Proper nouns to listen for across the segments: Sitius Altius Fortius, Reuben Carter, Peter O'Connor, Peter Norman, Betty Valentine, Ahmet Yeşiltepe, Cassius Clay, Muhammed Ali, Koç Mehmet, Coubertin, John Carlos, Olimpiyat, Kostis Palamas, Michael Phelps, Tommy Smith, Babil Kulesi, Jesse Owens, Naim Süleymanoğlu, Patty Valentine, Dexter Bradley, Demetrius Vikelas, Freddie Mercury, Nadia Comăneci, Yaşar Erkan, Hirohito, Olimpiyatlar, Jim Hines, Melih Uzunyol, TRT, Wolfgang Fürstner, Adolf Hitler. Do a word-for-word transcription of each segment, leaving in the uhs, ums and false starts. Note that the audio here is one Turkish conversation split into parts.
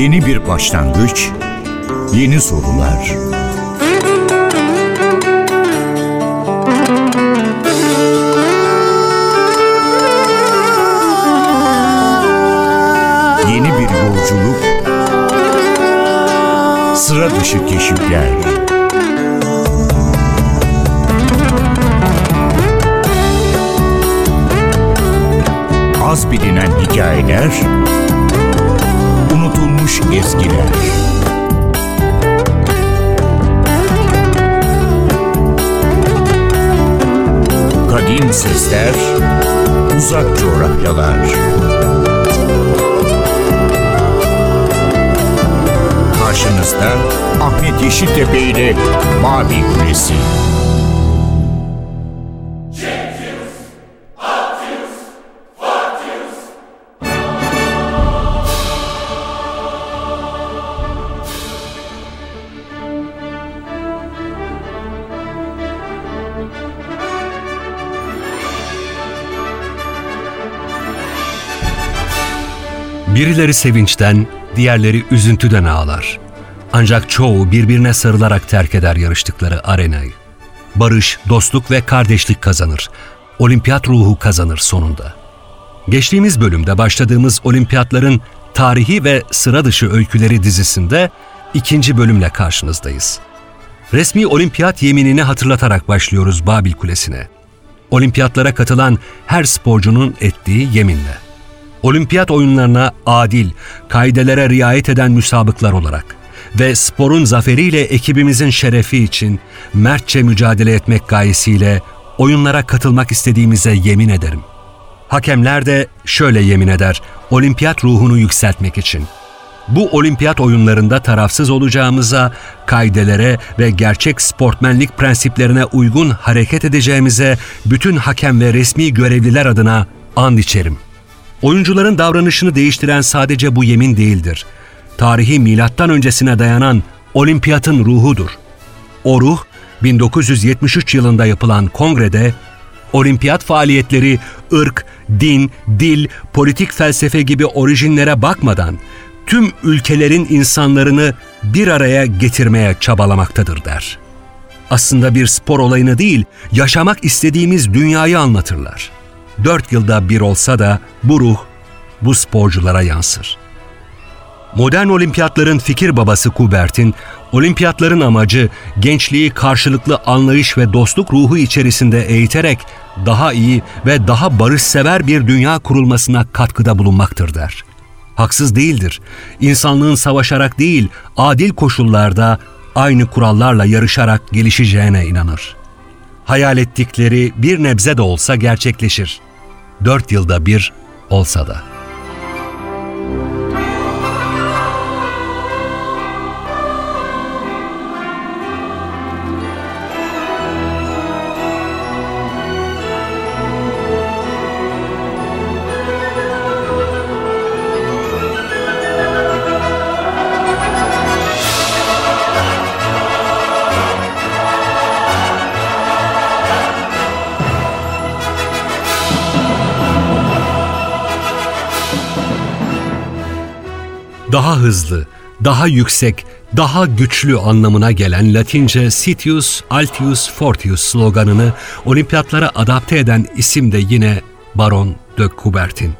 Yeni bir başlangıç, yeni sorular. Yeni bir yolculuk, sıra dışı keşifler. Az bilinen hikayeler, unutulmuş ezgiler. Kadim sesler, uzak coğrafyalar. Karşınızda Ahmet Yeşiltepe ile Babil Kulesi. Birileri sevinçten, diğerleri üzüntüden ağlar. Ancak çoğu birbirine sarılarak terk eder yarıştıkları arenayı. Barış, dostluk ve kardeşlik kazanır. Olimpiyat ruhu kazanır sonunda. Geçtiğimiz bölümde başladığımız Olimpiyatların tarihi ve sıra dışı öyküleri dizisinde ikinci bölümle karşınızdayız. Resmi olimpiyat yeminini hatırlatarak başlıyoruz Babil Kulesi'ne. Olimpiyatlara katılan her sporcunun ettiği yeminle. Olimpiyat oyunlarına adil, kaidelere riayet eden müsabıklar olarak ve sporun zaferiyle ekibimizin şerefi için mertçe mücadele etmek gayesiyle oyunlara katılmak istediğimize yemin ederim. Hakemler de şöyle yemin eder, olimpiyat ruhunu yükseltmek için. Bu olimpiyat oyunlarında tarafsız olacağımıza, kaidelere ve gerçek sportmenlik prensiplerine uygun hareket edeceğimize bütün hakem ve resmi görevliler adına and içerim. Oyuncuların davranışını değiştiren sadece bu yemin değildir. Tarihi milattan öncesine dayanan olimpiyatın ruhudur. O ruh, bin dokuz yüz yetmiş üç yılında yapılan kongrede, olimpiyat faaliyetleri ırk, din, dil, politik felsefe gibi orijinlere bakmadan tüm ülkelerin insanlarını bir araya getirmeye çabalamaktadır der. Aslında bir spor olayını değil, yaşamak istediğimiz dünyayı anlatırlar. Dört yılda bir olsa da bu ruh, bu sporculara yansır. Modern olimpiyatların fikir babası Coubertin, olimpiyatların amacı gençliği karşılıklı anlayış ve dostluk ruhu içerisinde eğiterek daha iyi ve daha barışsever bir dünya kurulmasına katkıda bulunmaktır der. Haksız değildir. İnsanlığın savaşarak değil, adil koşullarda aynı kurallarla yarışarak gelişeceğine inanır. Hayal ettikleri bir nebze de olsa gerçekleşir. Dört yılda bir olsa da. Daha hızlı, daha yüksek, daha güçlü anlamına gelen Latince "Sitius Altius Fortius" sloganını olimpiyatlara adapte eden isim de yine Baron de Coubertin.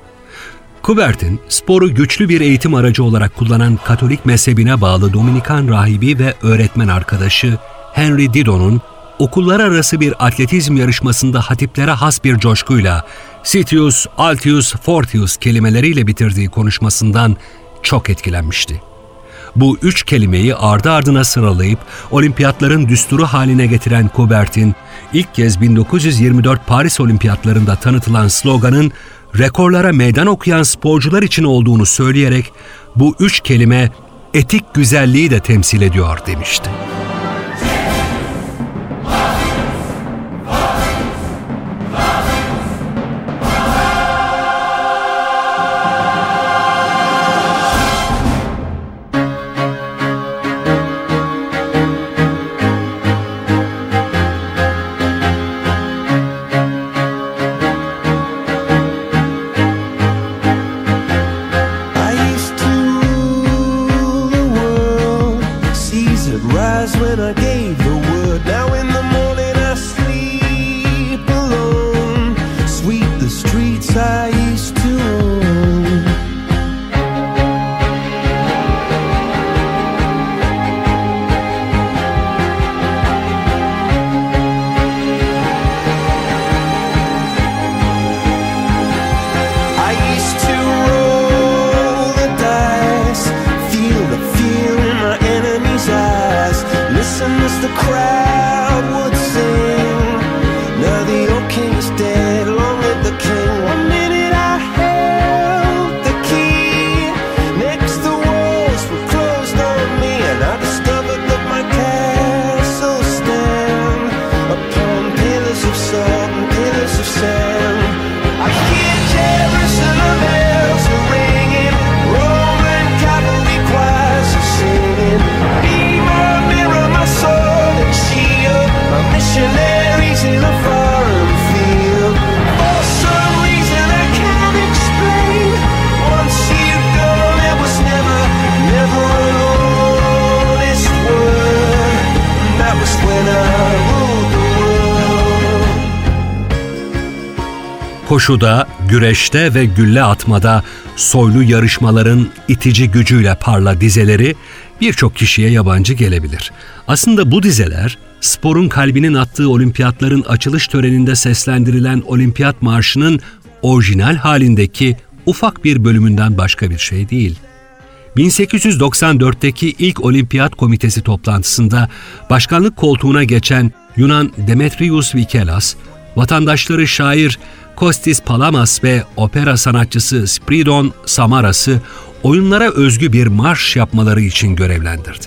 Coubertin, sporu güçlü bir eğitim aracı olarak kullanan Katolik mezhebine bağlı Dominikan rahibi ve öğretmen arkadaşı Henry Didon'un okullar arası bir atletizm yarışmasında hatiplere has bir coşkuyla "Sitius Altius Fortius" kelimeleriyle bitirdiği konuşmasından çok etkilenmişti. Bu üç kelimeyi ardı ardına sıralayıp olimpiyatların düsturu haline getiren Coubertin, ilk kez bin dokuz yüz yirmi dört Paris Olimpiyatlarında tanıtılan sloganın rekorlara meydan okuyan sporcular için olduğunu söyleyerek bu üç kelime etik güzelliği de temsil ediyor demişti. dead along with the king. One minute I held the key, next the walls were closed on me, and I discovered that my castle stand upon pillars of salt and pillars of sand. I hear Jerusalem bells are ringing, Roman cavalry choirs are singing. Be my mirror, my sword and shield, my missionaries in a foreign field. For some reason I can't explain, once you go there was never, never an honest word. And that was when I ruled the world. Koşuda, güreşte ve gülle atmada soylu yarışmaların itici gücüyle parla dizeleri birçok kişiye yabancı gelebilir. Aslında bu dizeler sporun kalbinin attığı olimpiyatların açılış töreninde seslendirilen olimpiyat marşının orijinal halindeki ufak bir bölümünden başka bir şey değil. bin sekiz yüz doksan dörtteki ilk Olimpiyat Komitesi toplantısında başkanlık koltuğuna geçen Yunan Demetrius Vikelas, vatandaşları şair Kostis Palamas ve opera sanatçısı Spridon Samaras'ı oyunlara özgü bir marş yapmaları için görevlendirdi.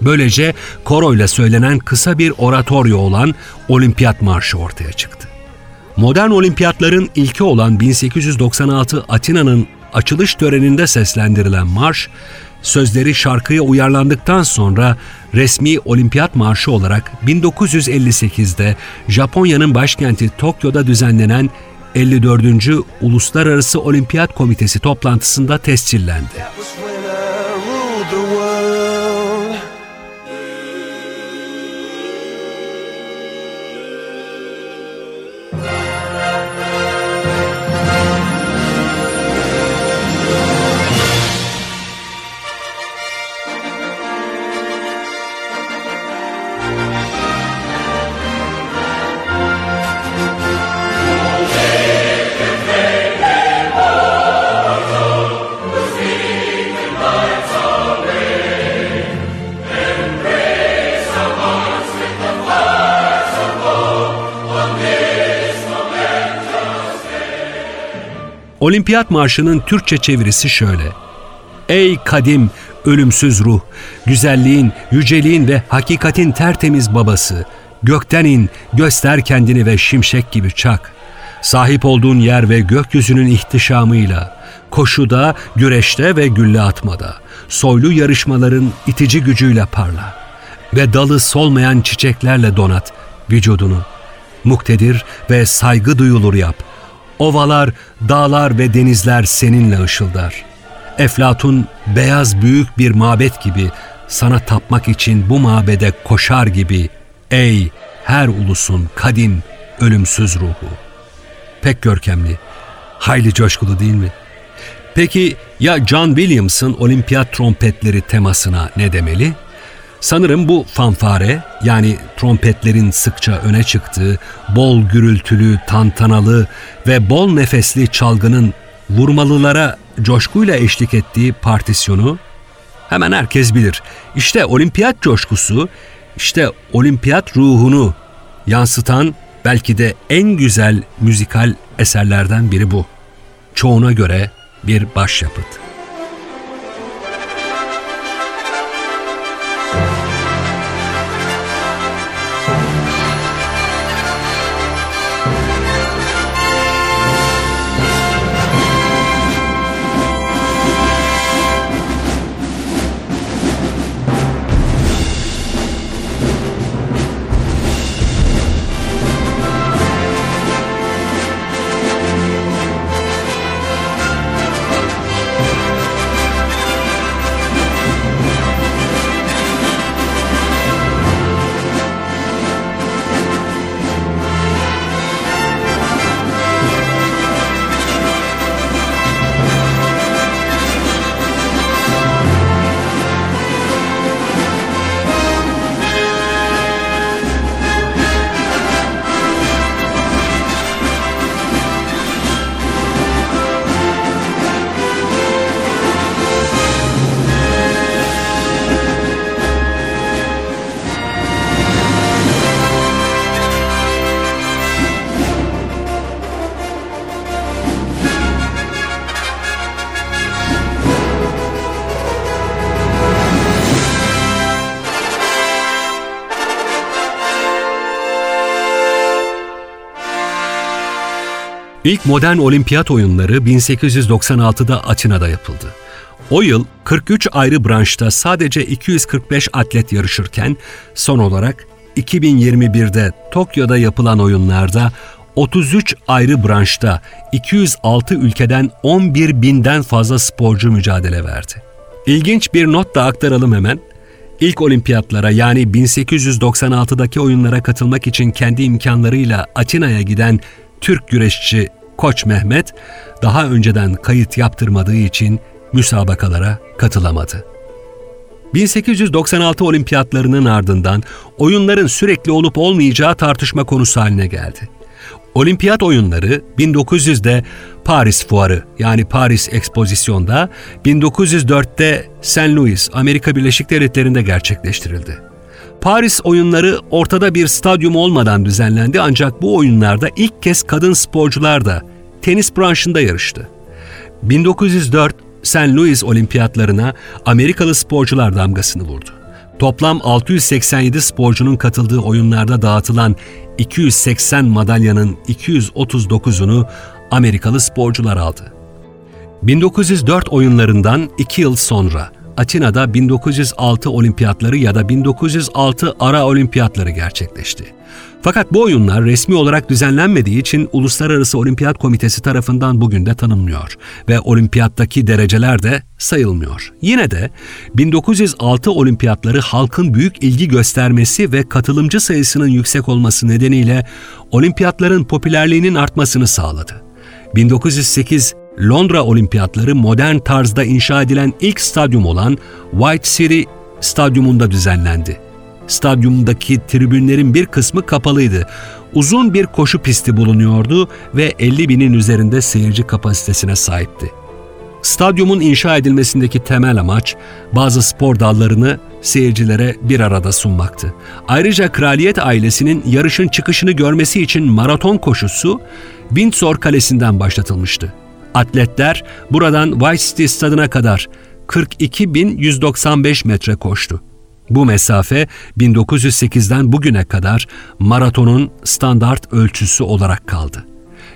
Böylece koroyla söylenen kısa bir oratoryo olan Olimpiyat Marşı ortaya çıktı. Modern olimpiyatların ilki olan bin sekiz yüz doksan altı Atina'nın açılış töreninde seslendirilen marş, sözleri şarkıya uyarlandıktan sonra resmi Olimpiyat Marşı olarak bin dokuz yüz elli sekizde Japonya'nın başkenti Tokyo'da düzenlenen elli dördüncü Uluslararası Olimpiyat Komitesi toplantısında tescillendi. Olimpiyat Marşı'nın Türkçe çevirisi şöyle: Ey kadim, ölümsüz ruh, güzelliğin, yüceliğin ve hakikatin tertemiz babası, gökten in, göster kendini ve şimşek gibi çak. Sahip olduğun yer ve gökyüzünün ihtişamıyla, koşuda, güreşte ve gülle atmada, soylu yarışmaların itici gücüyle parla ve dalı solmayan çiçeklerle donat vücudunu, muktedir ve saygı duyulur yap. Ovalar, dağlar ve denizler seninle ışıldar. Eflatun beyaz büyük bir mabet gibi, sana tapmak için bu mabede koşar gibi, ey her ulusun kadim ölümsüz ruhu. Pek görkemli, hayli coşkulu değil mi? Peki ya John Williams'ın Olimpiyat Trompetleri temasına ne demeli? Sanırım bu fanfare, yani trompetlerin sıkça öne çıktığı, bol gürültülü, tantanalı ve bol nefesli çalgının vurmalılara coşkuyla eşlik ettiği partisyonu hemen herkes bilir. İşte olimpiyat coşkusu, işte olimpiyat ruhunu yansıtan belki de en güzel müzikal eserlerden biri bu. Çoğuna göre bir başyapıt. İlk modern olimpiyat oyunları bin sekiz yüz doksan altıda Atina'da yapıldı. O yıl kırk üç ayrı branşta sadece iki yüz kırk beş atlet yarışırken son olarak iki bin yirmi birde Tokyo'da yapılan oyunlarda otuz üç ayrı branşta iki yüz altı ülkeden on bir binden fazla sporcu mücadele verdi. İlginç bir not da aktaralım hemen. İlk olimpiyatlara yani bin sekiz yüz doksan altıdaki oyunlara katılmak için kendi imkanlarıyla Atina'ya giden Türk güreşçi Koç Mehmet, daha önceden kayıt yaptırmadığı için müsabakalara katılamadı. bin sekiz yüz doksan altı olimpiyatlarının ardından oyunların sürekli olup olmayacağı tartışma konusu haline geldi. Olimpiyat oyunları bin dokuz yüzde Paris Fuarı yani Paris Ekspozisyon'da, bin dokuz yüz dörtte Saint Louis, Amerika Birleşik Devletleri'nde gerçekleştirildi. Paris oyunları ortada bir stadyum olmadan düzenlendi ancak bu oyunlarda ilk kez kadın sporcular da tenis branşında yarıştı. bin dokuz yüz dört Saint Louis olimpiyatlarına Amerikalı sporcular damgasını vurdu. Toplam altı yüz seksen yedi sporcunun katıldığı oyunlarda dağıtılan iki yüz seksen madalyanın iki yüz otuz dokuzunu Amerikalı sporcular aldı. bin dokuz yüz dört oyunlarından iki yıl sonra Atina'da bin dokuz yüz altı olimpiyatları ya da bin dokuz yüz altı ara olimpiyatları gerçekleşti. Fakat bu oyunlar resmi olarak düzenlenmediği için Uluslararası Olimpiyat Komitesi tarafından bugün de tanınmıyor ve olimpiyattaki dereceler de sayılmıyor. Yine de bin dokuz yüz altı olimpiyatları halkın büyük ilgi göstermesi ve katılımcı sayısının yüksek olması nedeniyle olimpiyatların popülerliğinin artmasını sağladı. bin dokuz yüz sekiz Londra Olimpiyatları modern tarzda inşa edilen ilk stadyum olan White City Stadyumunda düzenlendi. Stadyumdaki tribünlerin bir kısmı kapalıydı. Uzun bir koşu pisti bulunuyordu ve elli binin üzerinde seyirci kapasitesine sahipti. Stadyumun inşa edilmesindeki temel amaç bazı spor dallarını seyircilere bir arada sunmaktı. Ayrıca kraliyet ailesinin yarışın çıkışını görmesi için maraton koşusu Windsor Kalesi'nden başlatılmıştı. Atletler buradan White City Stadı'na kadar kırk iki bin yüz doksan beş metre koştu. Bu mesafe bin dokuz yüz sekizden bugüne kadar maratonun standart ölçüsü olarak kaldı.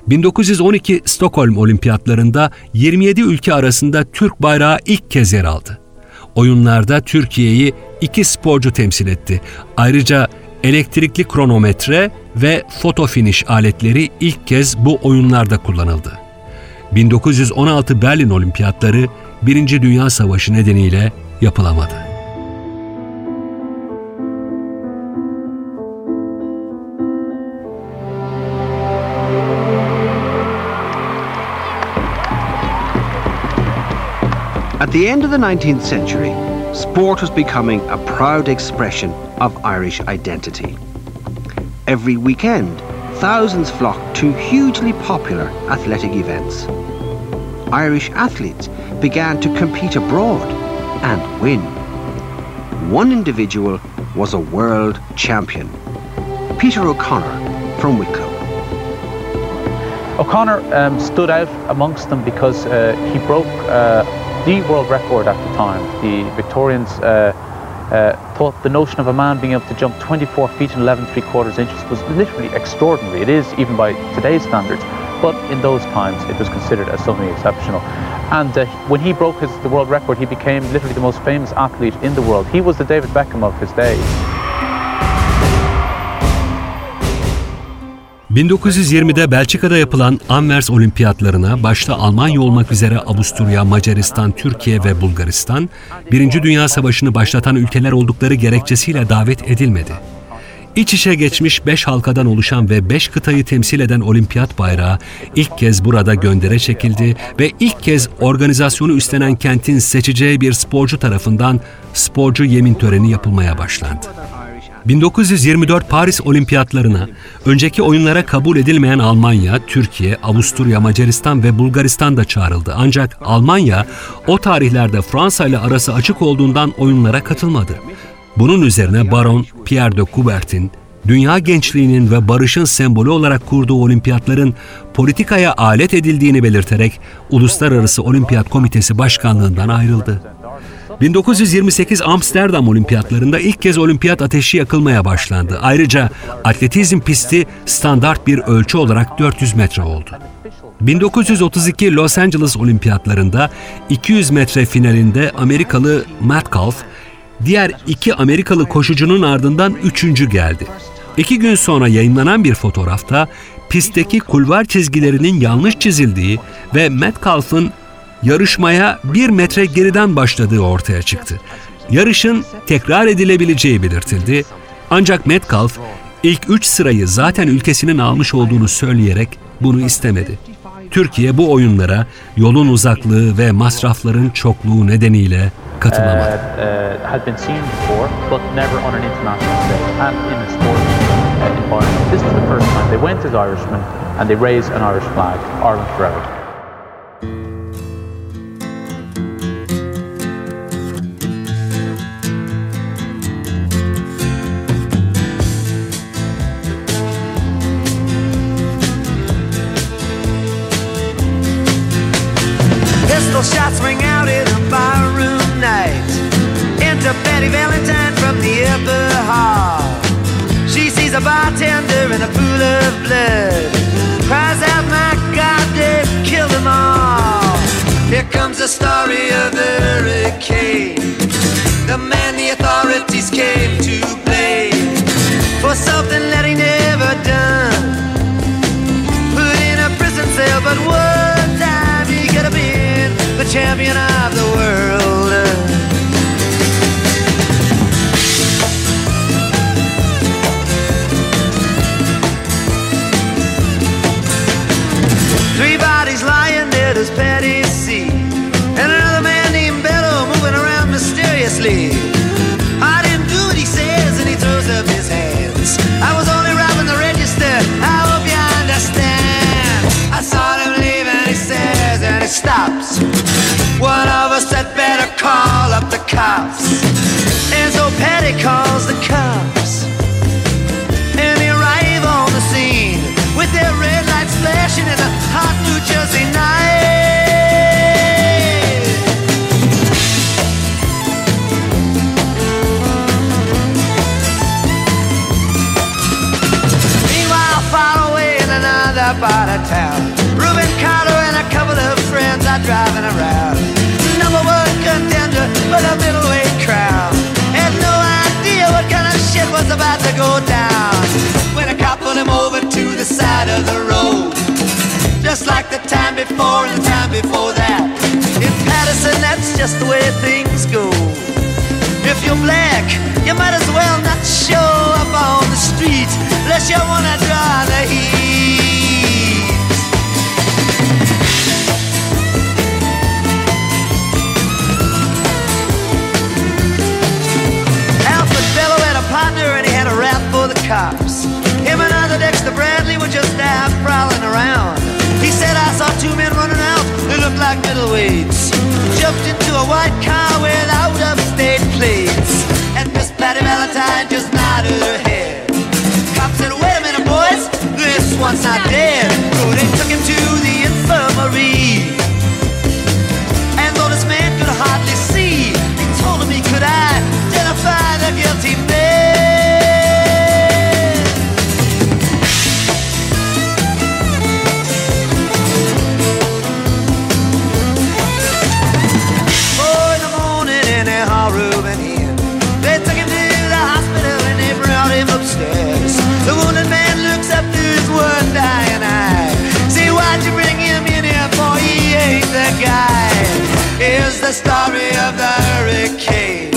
bin dokuz yüz on iki Stockholm Olimpiyatlarında yirmi yedi ülke arasında Türk bayrağı ilk kez yer aldı. Oyunlarda Türkiye'yi iki sporcu temsil etti. Ayrıca elektrikli kronometre ve foto finish aletleri ilk kez bu oyunlarda kullanıldı. bin dokuz yüz on altı Berlin Olimpiyatları Birinci Dünya Savaşı nedeniyle yapılamadı. At the end of the nineteenth century, sport was becoming a proud expression of Irish identity. Every weekend, thousands flocked to hugely popular athletic events. Irish athletes began to compete abroad and win. One individual was a world champion, Peter O'Connor from Wicklow. O'Connor um, stood out amongst them because uh, he broke uh, the world record at the time. The Victorians uh, Uh, thought the notion of a man being able to jump twenty-four feet and eleven three quarters inches was literally extraordinary. It is, even by today's standards, but in those times it was considered as something exceptional. And uh, when he broke his, the world record, he became literally the most famous athlete in the world. He was the David Beckham of his day. bin dokuz yüz yirmide Belçika'da yapılan Anvers Olimpiyatlarına başta Almanya olmak üzere Avusturya, Macaristan, Türkiye ve Bulgaristan, Birinci Dünya Savaşı'nı başlatan ülkeler oldukları gerekçesiyle davet edilmedi. İç içe geçmiş beş halkadan oluşan ve beş kıtayı temsil eden olimpiyat bayrağı ilk kez burada göndere çekildi ve ilk kez organizasyonu üstlenen kentin seçeceği bir sporcu tarafından sporcu yemin töreni yapılmaya başlandı. bin dokuz yüz yirmi dört Paris Olimpiyatlarına, önceki oyunlara kabul edilmeyen Almanya, Türkiye, Avusturya, Macaristan ve Bulgaristan da çağrıldı. Ancak Almanya o tarihlerde Fransa ile arası açık olduğundan oyunlara katılmadı. Bunun üzerine Baron Pierre de Coubertin, dünya gençliğinin ve barışın sembolü olarak kurduğu olimpiyatların politikaya alet edildiğini belirterek Uluslararası Olimpiyat Komitesi Başkanlığından ayrıldı. bin dokuz yüz yirmi sekiz Amsterdam Olimpiyatlarında ilk kez olimpiyat ateşi yakılmaya başlandı. Ayrıca atletizm pisti standart bir ölçü olarak dört yüz metre oldu. bin dokuz yüz otuz iki Los Angeles Olimpiyatlarında iki yüz metre finalinde Amerikalı Metcalf, diğer iki Amerikalı koşucunun ardından üçüncü geldi. İki gün sonra yayınlanan bir fotoğrafta pistteki kulvar çizgilerinin yanlış çizildiği ve Metcalf'ın yarışmaya bir metre geriden başladığı ortaya çıktı. Yarışın tekrar edilebileceği belirtildi. Ancak Metcalf ilk üç sırayı zaten ülkesinin almış olduğunu söyleyerek bunu istemedi. Türkiye bu oyunlara yolun uzaklığı ve masrafların çokluğu nedeniyle katılamadı. Shots ring out in a barroom night. Enter Betty Valentine from the upper hall. She sees a bartender in a pool of blood. Cries out, my God, they've killed them all. Here comes the story of the hurricane. The man the authorities came to blame for something that he never done. Put in a prison cell, but one time he could have been the champion of the world. Three bodies lying there, there's Patty C and another man named Bello moving around mysteriously. I didn't do what he says, and he throws up his hands. I was only robbing the register, I hope you understand. I saw him leave and he says, and he stops. One of us had better call up the cops. And so Patty calls the cops, and they arrive on the scene with their red lights flashing in a hot New Jersey night. Meanwhile, far away in another part of town, Reuben Carter and a couple of friends are driving around. Contender for the middleweight crown. Had no idea what kind of shit was about to go down when a cop pulled him over to the side of the road, just like the time before and the time before that. In Patterson, that's just the way things go. If you're black, you might as well not show up on the street unless you wanna draw the heat. Cops. Him and other Dexter Bradley were just out prowling around. He said, I saw two men running out who looked like middleweights. Jumped into a white car with out-of-state plates. And Miss Patty Valentine just nodded her head. Cops said, wait a minute, boys, this one's not dead. So they took him to the infirmary. And though this man could hardly see, they told him he could identify the guilty man. The story of the hurricane.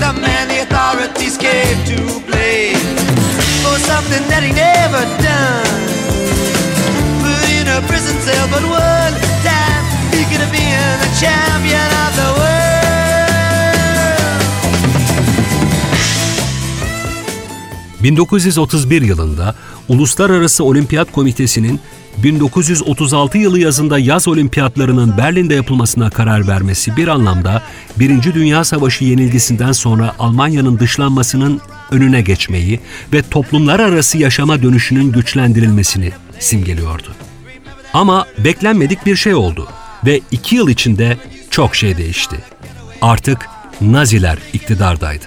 The man the authorities came to blame for something that he never done. Put in a prison cell, but one time he could have been the champion of the world. bin dokuz yüz otuz bir yılında Uluslararası Olimpiyat Komitesi'nin bin dokuz yüz otuz altı yılı yazında yaz olimpiyatlarının Berlin'de yapılmasına karar vermesi bir anlamda Birinci Dünya Savaşı yenilgisinden sonra Almanya'nın dışlanmasının önüne geçmeyi ve toplumlar arası yaşama dönüşünün güçlendirilmesini simgeliyordu. Ama beklenmedik bir şey oldu ve iki yıl içinde çok şey değişti. Artık Naziler iktidardaydı.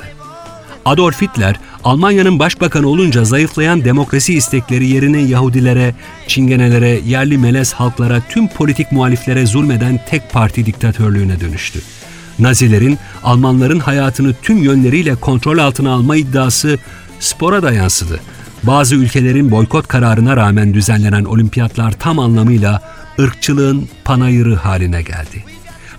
Adolf Hitler, Almanya'nın başbakanı olunca zayıflayan demokrasi istekleri yerine Yahudilere, Çingenelere, yerli melez halklara, tüm politik muhaliflere zulmeden tek parti diktatörlüğüne dönüştü. Nazilerin, Almanların hayatını tüm yönleriyle kontrol altına alma iddiası spora da yansıdı. Bazı ülkelerin boykot kararına rağmen düzenlenen olimpiyatlar tam anlamıyla ırkçılığın panayırı haline geldi.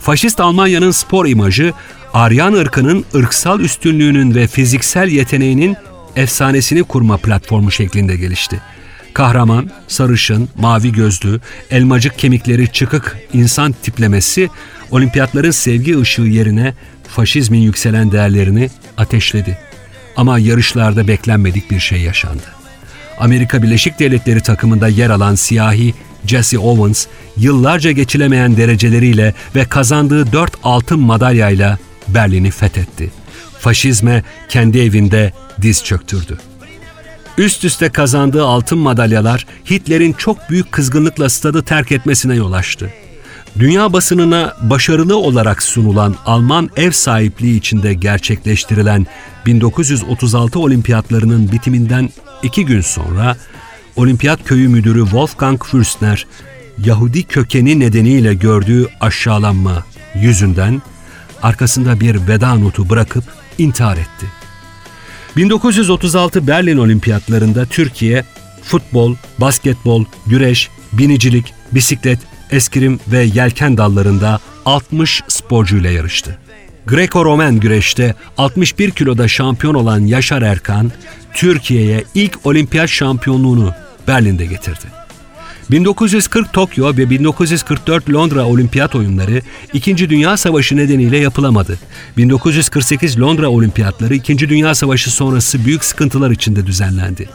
Faşist Almanya'nın spor imajı, Aryan ırkının ırksal üstünlüğünün ve fiziksel yeteneğinin efsanesini kurma platformu şeklinde gelişti. Kahraman, sarışın, mavi gözlü, elmacık kemikleri çıkık insan tiplemesi, olimpiyatların sevgi ışığı yerine faşizmin yükselen değerlerini ateşledi. Ama yarışlarda beklenmedik bir şey yaşandı. Amerika Birleşik Devletleri takımında yer alan siyahi Jesse Owens, yıllarca geçilemeyen dereceleriyle ve kazandığı dört altın madalyayla Berlin'i fethetti. Faşizme kendi evinde diz çöktürdü. Üst üste kazandığı altın madalyalar Hitler'in çok büyük kızgınlıkla stadı terk etmesine yol açtı. Dünya basınına başarılı olarak sunulan Alman ev sahipliği içinde gerçekleştirilen bin dokuz yüz otuz altı olimpiyatlarının bitiminden iki gün sonra Olimpiyat Köyü Müdürü Wolfgang Fürstner, Yahudi kökeni nedeniyle gördüğü aşağılanma yüzünden arkasında bir veda notu bırakıp intihar etti. bin dokuz yüz otuz altı Berlin Olimpiyatlarında Türkiye, futbol, basketbol, güreş, binicilik, bisiklet, eskrim ve yelken dallarında altmış sporcuyla yarıştı. Greko-Romen güreşte altmış bir kiloda şampiyon olan Yaşar Erkan, Türkiye'ye ilk olimpiyat şampiyonluğunu Berlin'de getirdi. bin dokuz yüz kırk Tokyo ve bin dokuz yüz kırk dört Londra Olimpiyat Oyunları İkinci Dünya Savaşı nedeniyle yapılamadı. bin dokuz yüz kırk sekiz Londra Olimpiyatları İkinci Dünya Savaşı sonrası büyük sıkıntılar içinde düzenlendi.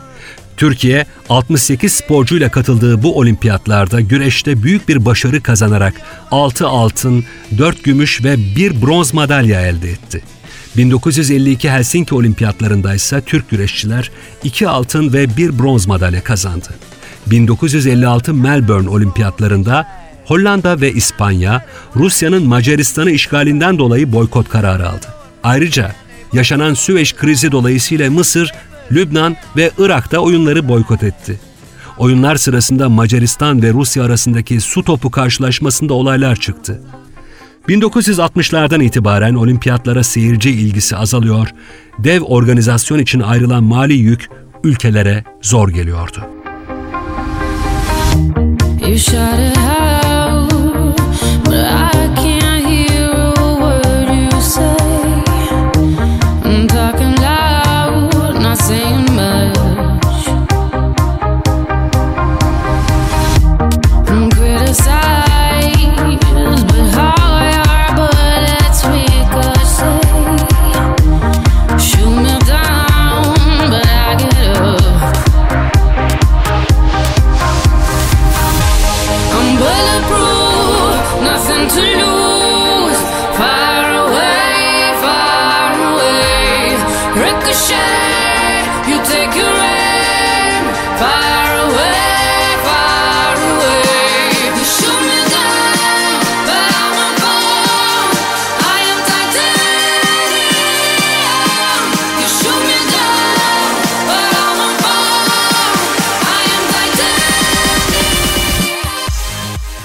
Türkiye, altmış sekiz sporcuyla katıldığı bu olimpiyatlarda güreşte büyük bir başarı kazanarak altı altın, dört gümüş ve bir bronz madalya elde etti. bin dokuz yüz elli iki Helsinki Olimpiyatlarında ise Türk güreşçiler iki altın ve bir bronz madalya kazandı. bin dokuz yüz elli altı Melbourne Olimpiyatlarında Hollanda ve İspanya, Rusya'nın Macaristan'ı işgalinden dolayı boykot kararı aldı. Ayrıca yaşanan Süveyş krizi dolayısıyla Mısır, Lübnan ve Irak'ta oyunları boykot etti. Oyunlar sırasında Macaristan ve Rusya arasındaki su topu karşılaşmasında olaylar çıktı. bin dokuz yüz altmışlardan itibaren olimpiyatlara seyirci ilgisi azalıyor, dev organizasyon için ayrılan mali yük ülkelere zor geliyordu.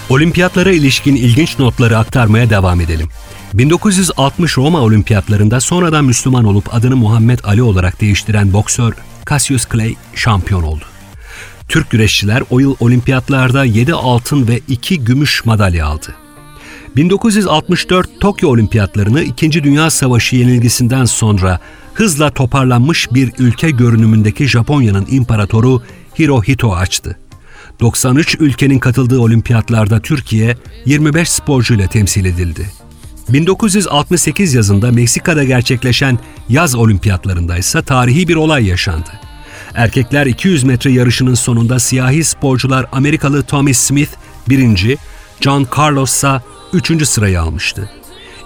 Olimpiyatlara ilişkin ilginç notları aktarmaya devam edelim. bin dokuz yüz altmış Roma Olimpiyatlarında sonradan Müslüman olup adını Muhammed Ali olarak değiştiren boksör Cassius Clay şampiyon oldu. Türk güreşçiler o yıl olimpiyatlarda yedi altın ve iki gümüş madalya aldı. bin dokuz yüz altmış dört Tokyo Olimpiyatlarını İkinci Dünya Savaşı yenilgisinden sonra hızla toparlanmış bir ülke görünümündeki Japonya'nın imparatoru Hirohito açtı. doksan üç ülkenin katıldığı olimpiyatlarda Türkiye yirmi beş sporcuyla temsil edildi. bin dokuz yüz altmış sekiz yazında Meksika'da gerçekleşen yaz olimpiyatlarında ise tarihi bir olay yaşandı. Erkekler iki yüz metre yarışının sonunda siyahi sporcular Amerikalı Tommy Smith birinci, John Carlos ise üçüncü sırayı almıştı.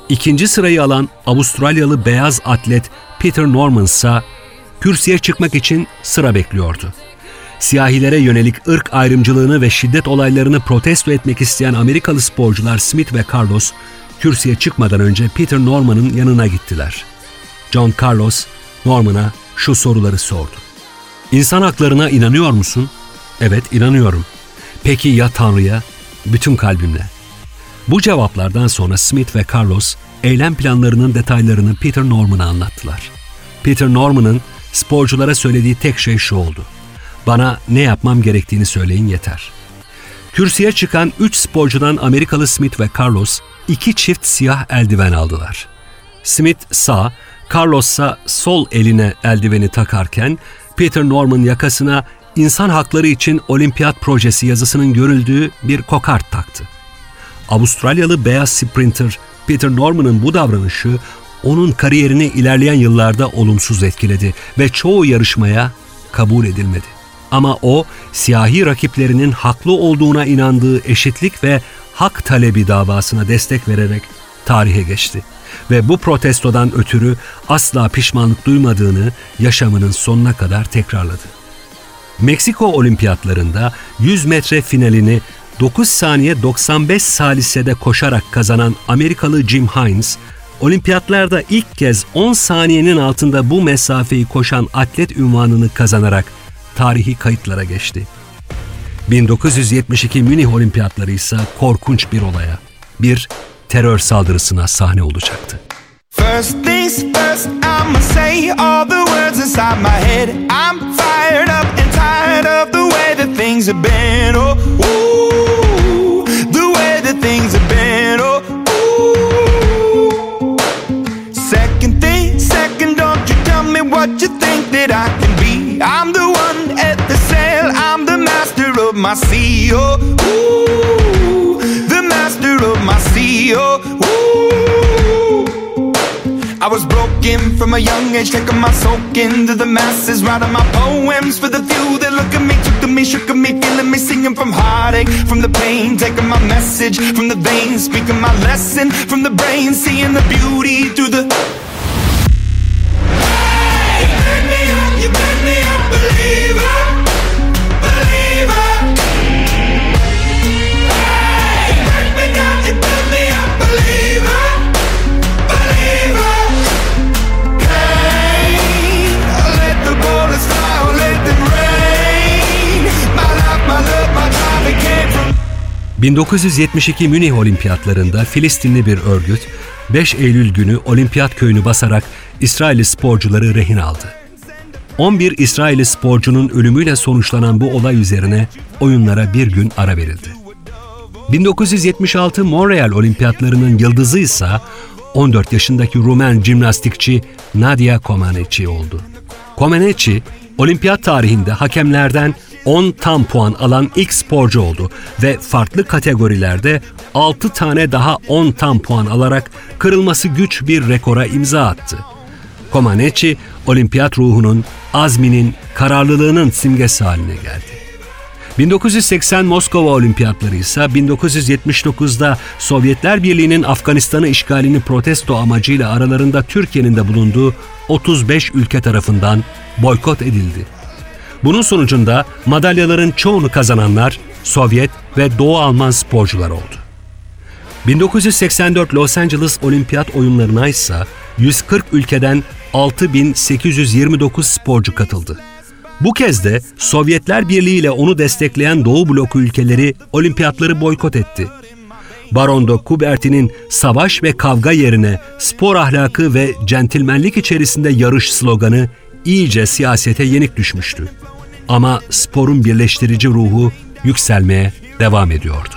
İkinci sırayı alan Avustralyalı beyaz atlet Peter Norman ise kürsüye çıkmak için sıra bekliyordu. Siyahilere yönelik ırk ayrımcılığını ve şiddet olaylarını protesto etmek isteyen Amerikalı sporcular Smith ve Carlos, kürsüye çıkmadan önce Peter Norman'ın yanına gittiler. John Carlos, Norman'a şu soruları sordu. İnsan haklarına inanıyor musun? Evet, inanıyorum. Peki ya Tanrı'ya? Bütün kalbimle. Bu cevaplardan sonra Smith ve Carlos, eylem planlarının detaylarını Peter Norman'a anlattılar. Peter Norman'ın sporculara söylediği tek şey şu oldu. Bana ne yapmam gerektiğini söyleyin yeter. Kürsüye çıkan üç sporcudan Amerikalı Smith ve Carlos iki çift siyah eldiven aldılar. Smith sağ, Carlos ise sol eline eldiveni takarken Peter Norman yakasına insan hakları için Olimpiyat projesi yazısının görüldüğü bir kokart taktı. Avustralyalı beyaz sprinter Peter Norman'ın bu davranışı onun kariyerini ilerleyen yıllarda olumsuz etkiledi ve çoğu yarışmaya kabul edilmedi. Ama o, siyahi rakiplerinin haklı olduğuna inandığı eşitlik ve hak talebi davasına destek vererek tarihe geçti. Ve bu protestodan ötürü asla pişmanlık duymadığını yaşamının sonuna kadar tekrarladı. Meksiko olimpiyatlarında yüz metre finalini dokuz saniye doksan beş salisede koşarak kazanan Amerikalı Jim Hines, olimpiyatlarda ilk kez on saniyenin altında bu mesafeyi koşan atlet unvanını kazanarak tarihi kayıtlara geçti. bin dokuz yüz yetmiş iki Münih Olimpiyatları ise korkunç bir olaya, bir terör saldırısına sahne olacaktı. First things first, I'ma say all the words inside my head. I'm fired up and tired of the way that things have been. Oh, ooh, the way that things have been. Oh, ooh. Second thing, second, don't you tell me what you think that I can be. I'm the one at the sail, I'm the master of my sea. Oh, ooh, the master of my sea. Oh, ooh. I was broken from a young age, taking my soak into the masses, writing my poems for the few that look at me, took to me, shook at me, feeling me, singing from heartache, from the pain, taking my message from the veins, speaking my lesson from the brain, seeing the beauty through the... Hey, you pick me up, you pick me up, believer, believer. Hey, you pick me down, you pick me up, believer, believer. bin dokuz yüz yetmiş iki Münih Olimpiyatlarında Filistinli bir örgüt beş Eylül günü Olimpiyat köyünü basarak İsrailli sporcuları rehin aldı. on bir İsrailli sporcunun ölümüyle sonuçlanan bu olay üzerine oyunlara bir gün ara verildi. bin dokuz yüz yetmiş altı Montreal Olimpiyatlarının yıldızı ise on dört yaşındaki Rumen jimnastikçi Nadia Comăneci oldu. Comăneci, Olimpiyat tarihinde hakemlerden on tam puan alan ilk sporcu oldu ve farklı kategorilerde altı tane daha on tam puan alarak kırılması güç bir rekora imza attı. Comăneci, olimpiyat ruhunun, azminin, kararlılığının simgesi haline geldi. bin dokuz yüz seksen Moskova Olimpiyatları ise bin dokuz yüz yetmiş dokuzda Sovyetler Birliği'nin Afganistan'ı işgalini protesto amacıyla aralarında Türkiye'nin de bulunduğu otuz beş ülke tarafından boykot edildi. Bunun sonucunda madalyaların çoğunu kazananlar Sovyet ve Doğu Alman sporcular oldu. bin dokuz yüz seksen dört Los Angeles Olimpiyat oyunlarına ise yüz kırk ülkeden altı bin sekiz yüz yirmi dokuz sporcu katıldı. Bu kez de Sovyetler Birliği ile onu destekleyen Doğu bloku ülkeleri olimpiyatları boykot etti. Baron de Coubertin'in savaş ve kavga yerine spor ahlakı ve centilmenlik içerisinde yarış sloganı iyice siyasete yenik düşmüştü. Ama sporun birleştirici ruhu yükselmeye devam ediyordu.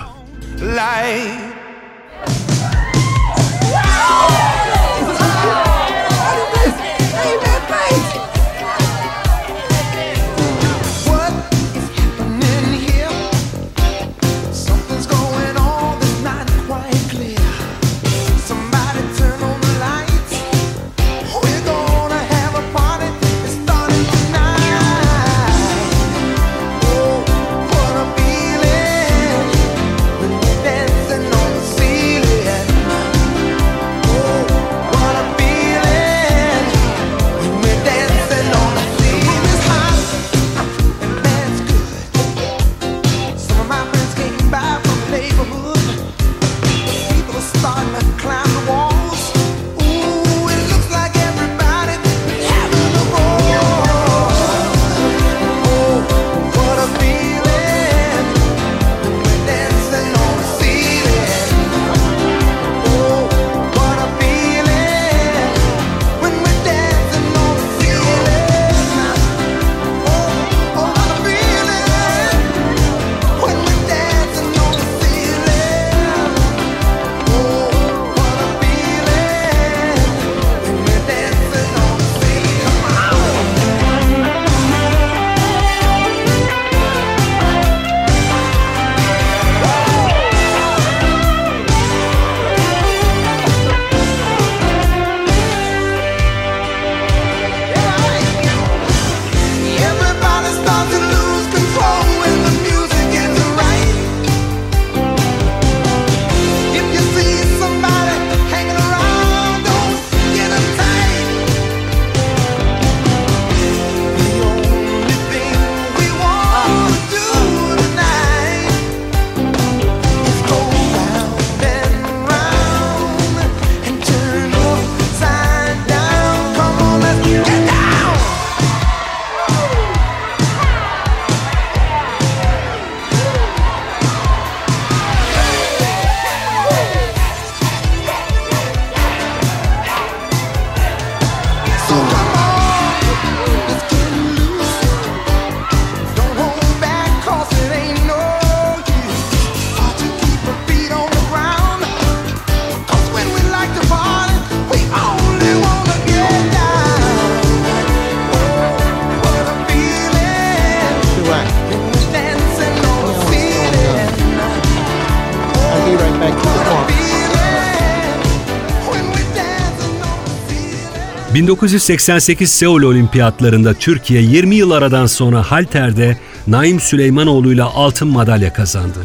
bin dokuz yüz seksen sekiz Seul Olimpiyatlarında Türkiye yirmi yıl aradan sonra halterde Naim Süleymanoğlu ile altın madalya kazandı.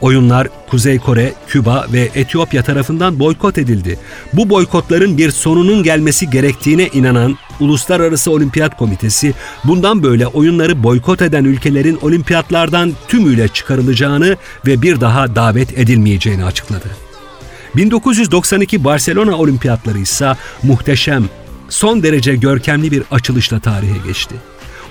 Oyunlar Kuzey Kore, Küba ve Etiyopya tarafından boykot edildi. Bu boykotların bir sonunun gelmesi gerektiğine inanan Uluslararası Olimpiyat Komitesi, bundan böyle oyunları boykot eden ülkelerin olimpiyatlardan tümüyle çıkarılacağını ve bir daha davet edilmeyeceğini açıkladı. bin dokuz yüz doksan iki Barcelona Olimpiyatları ise muhteşem, son derece görkemli bir açılışla tarihe geçti.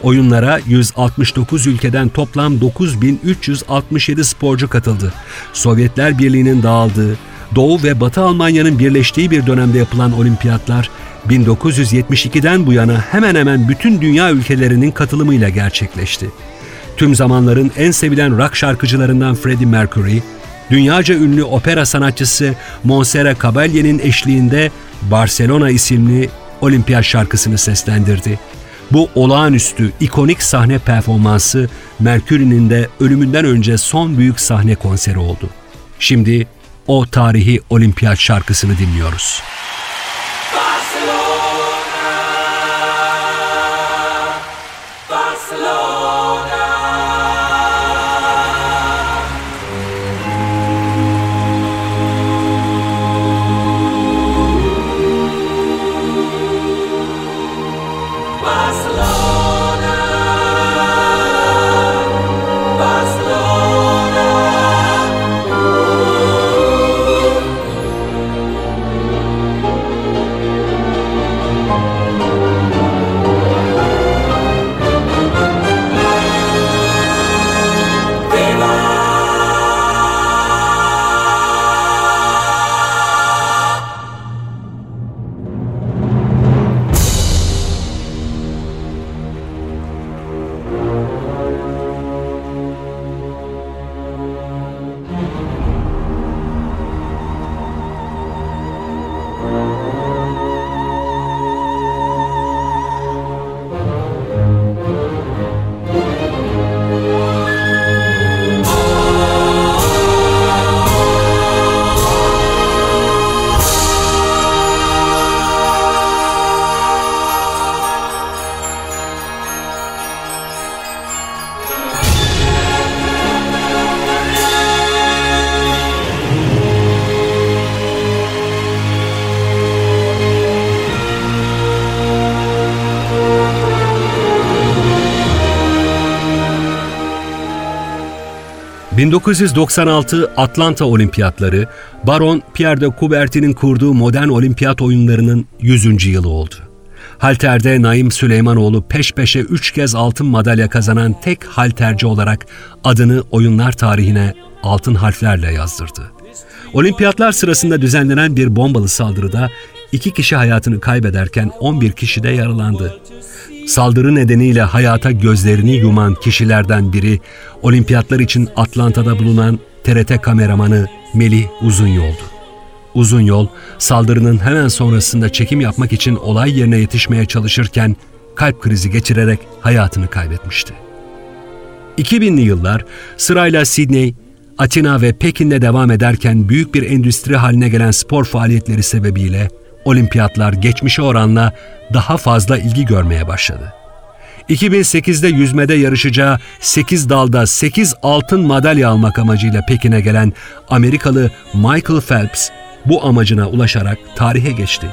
Oyunlara yüz altmış dokuz ülkeden toplam dokuz bin üç yüz altmış yedi sporcu katıldı. Sovyetler Birliği'nin dağıldığı, Doğu ve Batı Almanya'nın birleştiği bir dönemde yapılan olimpiyatlar, bin dokuz yüz yetmiş ikiden bu yana hemen hemen bütün dünya ülkelerinin katılımıyla gerçekleşti. Tüm zamanların en sevilen rock şarkıcılarından Freddie Mercury, dünyaca ünlü opera sanatçısı Montserrat Caballé'nin eşliğinde Barcelona isimli olimpiyat şarkısını seslendirdi. Bu olağanüstü, ikonik sahne performansı Mercury'nin de ölümünden önce son büyük sahne konseri oldu. Şimdi o tarihi olimpiyat şarkısını dinliyoruz. bin dokuz yüz doksan altı Atlanta Olimpiyatları, Baron Pierre de Coubertin'in kurduğu modern olimpiyat oyunlarının yüzüncü yılı oldu. Halterde Naim Süleymanoğlu peş peşe üç kez altın madalya kazanan tek halterci olarak adını oyunlar tarihine altın harflerle yazdırdı. Olimpiyatlar sırasında düzenlenen bir bombalı saldırıda iki kişi hayatını kaybederken on bir kişi de yaralandı. Saldırı nedeniyle hayata gözlerini yuman kişilerden biri, olimpiyatlar için Atlanta'da bulunan T R T kameramanı Melih Uzunyol'du. Uzunyol, saldırının hemen sonrasında çekim yapmak için olay yerine yetişmeye çalışırken kalp krizi geçirerek hayatını kaybetmişti. iki binli yıllar sırayla Sydney, Atina ve Pekin'de devam ederken büyük bir endüstri haline gelen spor faaliyetleri sebebiyle olimpiyatlar geçmişe oranla daha fazla ilgi görmeye başladı. iki bin sekizde yüzmede yarışacağı sekiz dalda sekiz altın madalya almak amacıyla Pekin'e gelen Amerikalı Michael Phelps bu amacına ulaşarak tarihe geçti.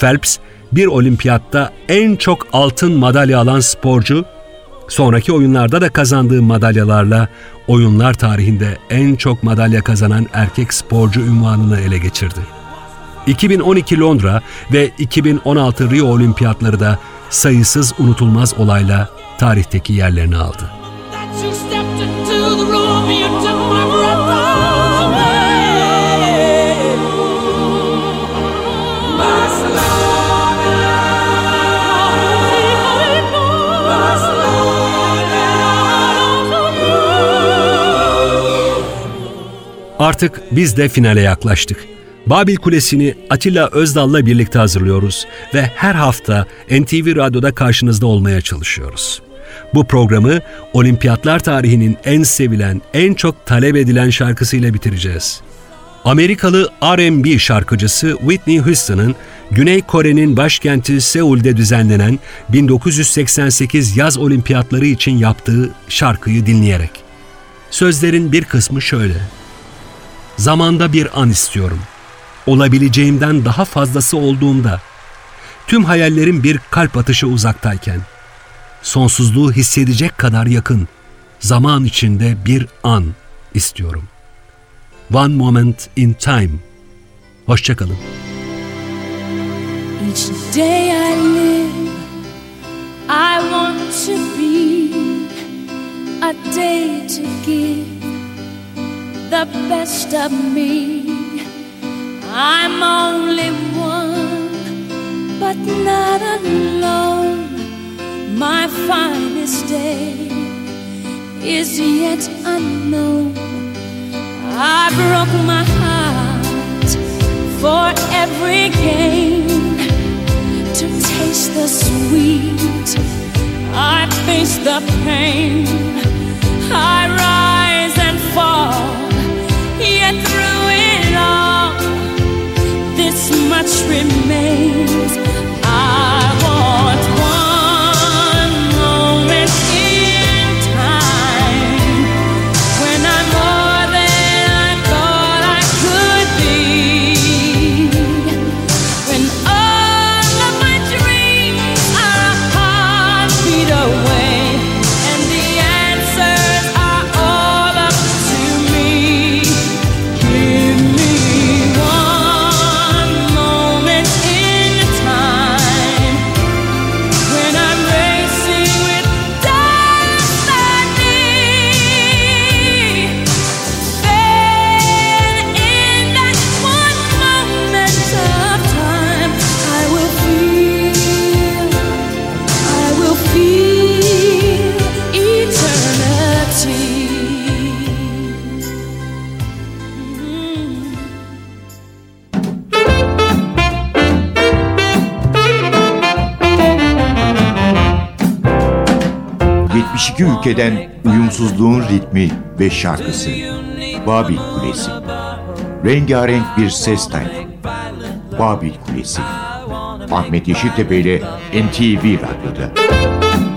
Phelps bir olimpiyatta en çok altın madalya alan sporcu, sonraki oyunlarda da kazandığı madalyalarla oyunlar tarihinde en çok madalya kazanan erkek sporcu unvanını ele geçirdi. iki bin on iki Londra ve iki bin on altı Rio Olimpiyatları da sayısız unutulmaz olayla tarihteki yerlerini aldı. Artık biz de finale yaklaştık. Babil Kulesi'ni Atilla Özdal'la birlikte hazırlıyoruz ve her hafta N T V Radyo'da karşınızda olmaya çalışıyoruz. Bu programı olimpiyatlar tarihinin en sevilen, en çok talep edilen şarkısıyla bitireceğiz. Amerikalı R and B şarkıcısı Whitney Houston'ın Güney Kore'nin başkenti Seul'de düzenlenen bin dokuz yüz seksen sekiz Yaz Olimpiyatları için yaptığı şarkıyı dinleyerek. Sözlerin bir kısmı şöyle. Zamanda bir an istiyorum. Olabileceğimden daha fazlası olduğunda. Tüm hayallerim bir kalp atışı uzaktayken. Sonsuzluğu hissedecek kadar yakın. Zaman içinde bir an istiyorum. One moment in time. Hoşça kalın. Each day I live, I want to be a day to give the best of me. I'm only one, but not alone. My finest day is yet unknown. I broke my heart for every game to taste the sweet. I face the pain. I rise and fall. Yet through it all, this much remains. I want one moment in time when I'm more than I thought I could be. When all of my dreams are a heartbeat away, and the answers are all up to me. Give me one moment in time when I'm racing with destiny. Then in that one moment of time, I will feel, I will feel eternity. Mm. yetmiş iki ülkeden uyumsuzluğun ritmi ve şarkısı. Babil Kulesi. Rengarenk bir ses tayfı. Babil Kulesi. Ahmet Yeşiltepe ile N T V Radyo'da.